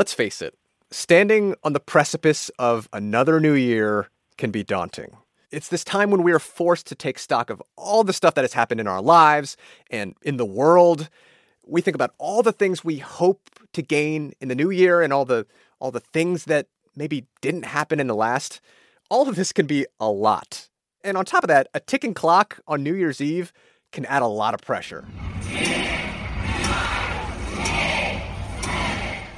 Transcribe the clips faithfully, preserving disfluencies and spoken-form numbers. let's face it, standing on the precipice of another new year can be daunting. It's this time when we are forced to take stock of all the stuff that has happened in our lives and in the world. We think about all the things we hope to gain in the new year and all the all the things that maybe didn't happen in the last. All of this can be a lot. And on top of that, a ticking clock on New Year's Eve can add a lot of pressure.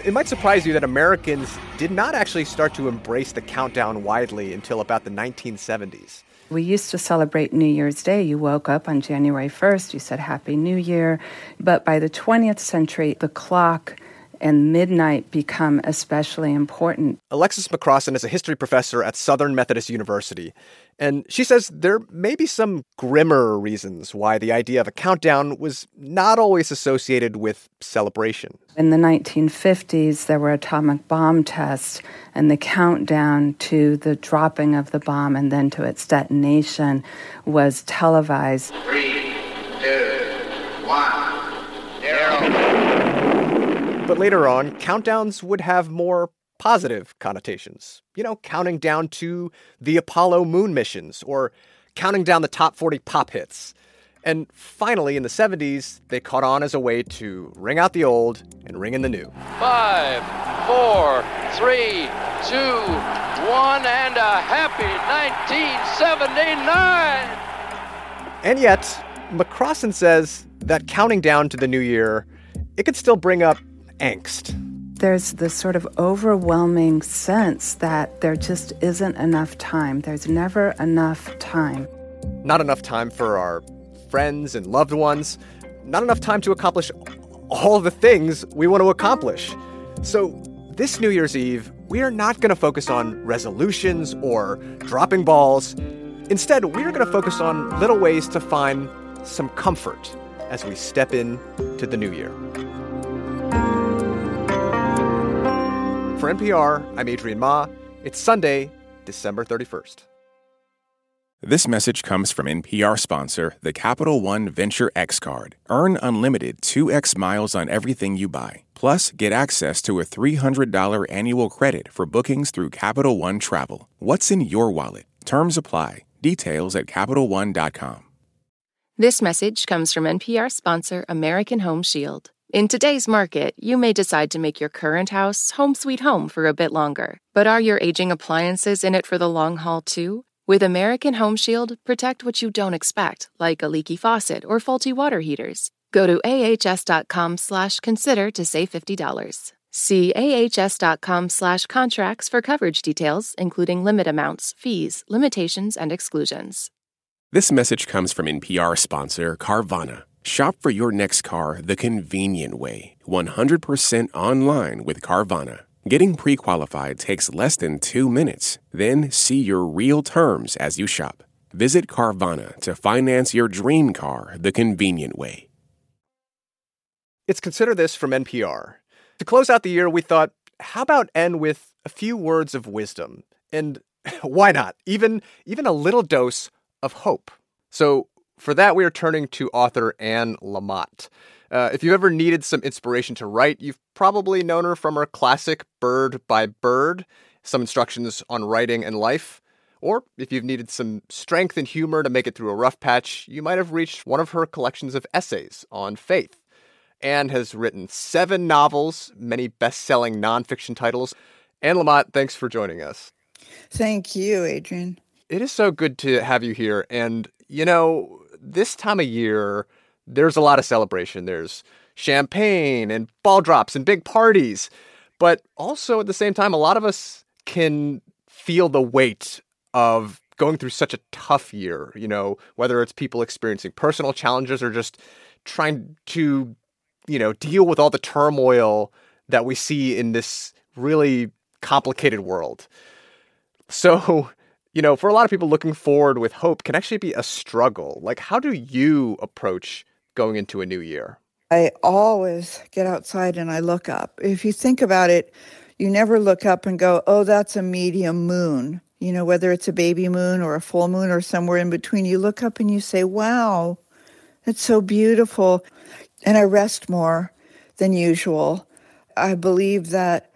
It might surprise you that Americans did not actually start to embrace the countdown widely until about the nineteen seventies. We used to celebrate New Year's Day. You woke up on January first, you said Happy New Year. But by the twentieth century, the clock and midnight become especially important. Alexis McCrossen is a history professor at Southern Methodist University, and she says there may be some grimmer reasons why the idea of a countdown was not always associated with celebration. In the nineteen fifties, there were atomic bomb tests, and the countdown to the dropping of the bomb and then to its detonation was televised. Three, two, one, zero. But later on, countdowns would have more positive connotations. You know, counting down to the Apollo moon missions or counting down the top forty pop hits. And finally, in the seventies, they caught on as a way to ring out the old and ring in the new. Five, four, three, two, one, and a happy nineteen seventy-nine! And yet, McCrossen says that counting down to the new year, it could still bring up angst. There's this sort of overwhelming sense that there just isn't enough time. There's never enough time. Not enough time for our friends and loved ones. Not enough time to accomplish all the things we want to accomplish. So this New Year's Eve, we are not going to focus on resolutions or dropping balls. Instead, we are going to focus on little ways to find some comfort as we step in to the new year. For N P R, I'm Adrian Ma. It's Sunday, December thirty-first. This message comes from N P R sponsor, the Capital One Venture X Card. Earn unlimited two X miles on everything you buy. Plus, get access to a three hundred dollars annual credit for bookings through Capital One Travel. What's in your wallet? Terms apply. Details at Capital One dot com. This message comes from N P R sponsor, American Home Shield. In today's market, you may decide to make your current house home sweet home for a bit longer. But are your aging appliances in it for the long haul, too? With American Home Shield, protect what you don't expect, like a leaky faucet or faulty water heaters. Go to ahs.com slash consider to save fifty dollars. See ahs.com slash contracts for coverage details, including limit amounts, fees, limitations, and exclusions. This message comes from N P R sponsor Carvana. Shop for your next car the convenient way, one hundred percent online with Carvana. Getting pre-qualified takes less than two minutes. Then see your real terms as you shop. Visit Carvana to finance your dream car the convenient way. It's Consider This from N P R. To close out the year, we thought, how about end with a few words of wisdom? And why not? Even, even a little dose of hope. So, for that, we are turning to author Anne Lamott. Uh, if you ever needed some inspiration to write, you've probably known her from her classic Bird by Bird, some instructions on writing and life. Or if you've needed some strength and humor to make it through a rough patch, you might have reached one of her collections of essays on faith. Anne has written seven novels, many best-selling nonfiction titles. Anne Lamott, thanks for joining us. Thank you, Adrian. It is so good to have you here. And, you know, this time of year, there's a lot of celebration. There's champagne and ball drops and big parties. But also at the same time, a lot of us can feel the weight of going through such a tough year, you know, whether it's people experiencing personal challenges or just trying to, you know, deal with all the turmoil that we see in this really complicated world. So, you know, for a lot of people, looking forward with hope can actually be a struggle. Like, how do you approach going into a new year? I always get outside and I look up. If you think about it, you never look up and go, oh, that's a medium moon. You know, whether it's a baby moon or a full moon or somewhere in between, you look up and you say, wow, that's so beautiful. And I rest more than usual. I believe that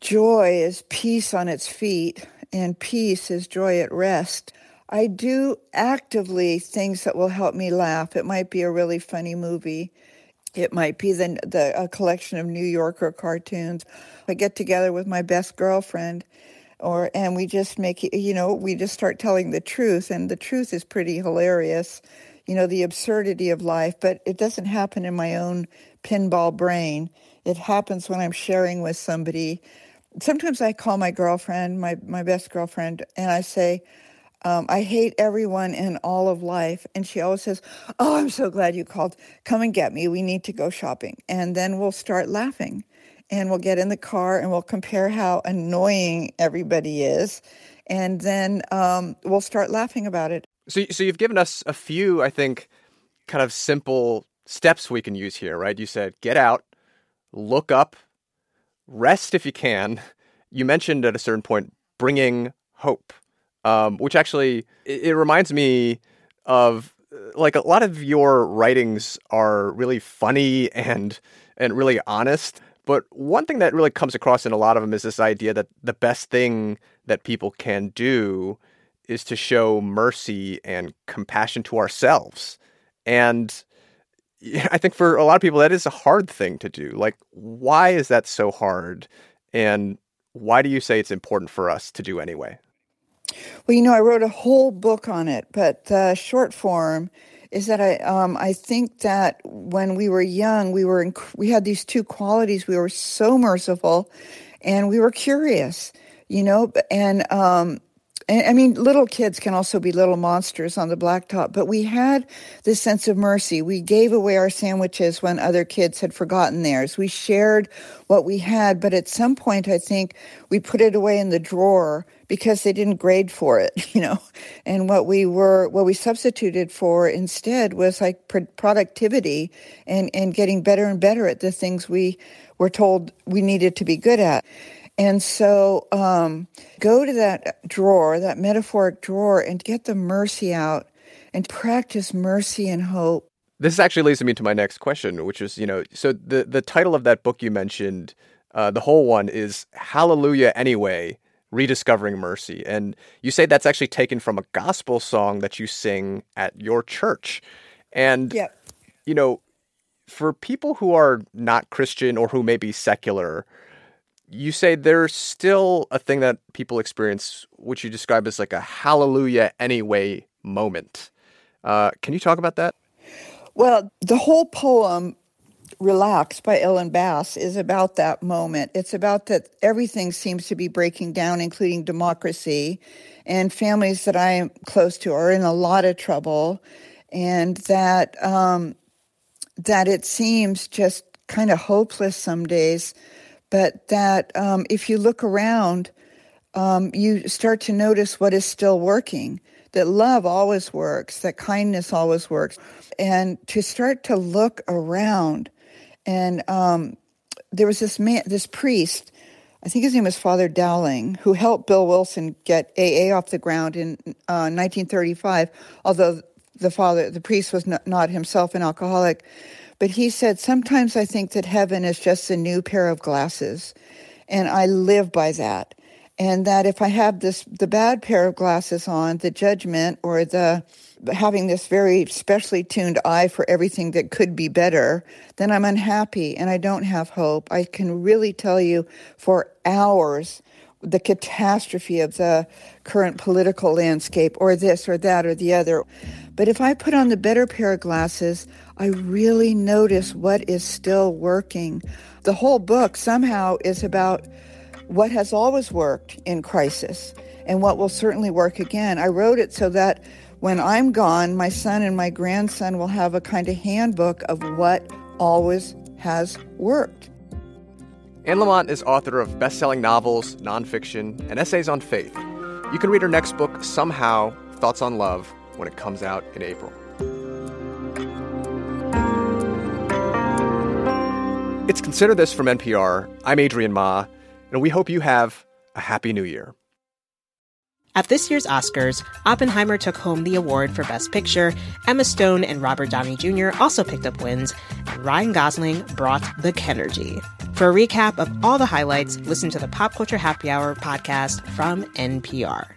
joy is peace on its feet, and peace is joy at rest. I do actively things that will help me laugh. It might be a really funny movie. It might be the, the a collection of New Yorker cartoons. I get together with my best girlfriend, or and we just make it, you know, we just start telling the truth, and the truth is pretty hilarious, you know, the absurdity of life, but it doesn't happen in my own pinball brain. It happens when I'm sharing with somebody. Sometimes I call my girlfriend, my, my best girlfriend, and I say, Um, I hate everyone and all of life. And she always says, oh, I'm so glad you called. Come and get me. We need to go shopping. And then we'll start laughing. And we'll get in the car and we'll compare how annoying everybody is. And then um, we'll start laughing about it. So, so you've given us a few, I think, kind of simple steps we can use here, right? You said get out, look up, rest if you can. You mentioned at a certain point bringing hope. Um, which actually, it, it reminds me of, like, a lot of your writings are really funny and and really honest. But one thing that really comes across in a lot of them is this idea that the best thing that people can do is to show mercy and compassion to ourselves. And I think for a lot of people, that is a hard thing to do. Like, why is that so hard? And why do you say it's important for us to do anyway? Well, you know, I wrote a whole book on it, but the short form is that I um, I think that when we were young, we were inc- we had these two qualities. We were so merciful, and we were curious, you know. And, um, and I mean, little kids can also be little monsters on the blacktop, but we had this sense of mercy. We gave away our sandwiches when other kids had forgotten theirs. We shared what we had, but at some point, I think we put it away in the drawer because they didn't grade for it, you know. And what we were, what we substituted for instead was like pr- productivity and, and getting better and better at the things we were told we needed to be good at. And so um, go to that drawer, that metaphoric drawer, and get the mercy out and practice mercy and hope. This actually leads me to my next question, which is, you know, so the, the title of that book you mentioned, uh, the whole one is Hallelujah Anyway, Rediscovering Mercy. And you say that's actually taken from a gospel song that you sing at your church. And, yep. you know, for people who are not Christian or who may be secular, you say there's still a thing that people experience, which you describe as like a Hallelujah Anyway moment. Uh, can you talk about that? Well, the whole poem, Relax by Ellen Bass, is about that moment. It's about that everything seems to be breaking down, including democracy, and families that I am close to are in a lot of trouble, and that um, that it seems just kind of hopeless some days, but that um, if you look around, um, you start to notice what is still working, that love always works, that kindness always works, and to start to look around. And um, there was this man, this priest, I think his name was Father Dowling, who helped Bill Wilson get A A off the ground in uh, nineteen thirty-five, although the father, the priest was not, not himself an alcoholic. But he said, sometimes I think that heaven is just a new pair of glasses, and I live by that. And that if I have this the bad pair of glasses on, the judgment or the having this very specially tuned eye for everything that could be better, then I'm unhappy and I don't have hope. I can really tell you for hours the catastrophe of the current political landscape or this or that or the other. But if I put on the better pair of glasses, I really notice what is still working. The whole book somehow is about what has always worked in crisis and what will certainly work again. I wrote it so that when I'm gone, my son and my grandson will have a kind of handbook of what always has worked. Anne Lamott is author of best-selling novels, nonfiction, and essays on faith. You can read her next book, Somehow, Thoughts on Love, when it comes out in April. It's Consider This from N P R. I'm Adrian Ma. And we hope you have a happy new year. At this year's Oscars, Oppenheimer took home the award for Best Picture. Emma Stone and Robert Downey Junior also picked up wins. And Ryan Gosling brought the Kenergy. For a recap of all the highlights, listen to the Pop Culture Happy Hour podcast from N P R.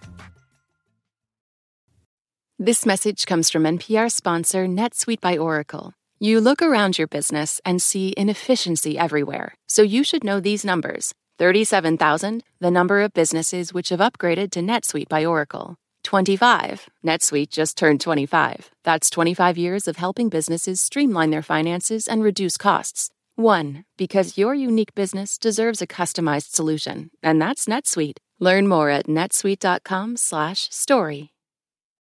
This message comes from N P R sponsor NetSuite by Oracle. You look around your business and see inefficiency everywhere, so you should know these numbers. thirty-seven thousand, the number of businesses which have upgraded to NetSuite by Oracle. twenty-five, NetSuite just turned twenty-five. That's twenty-five years of helping businesses streamline their finances and reduce costs. One, because your unique business deserves a customized solution, and that's NetSuite. Learn more at netsuite dot com slash story.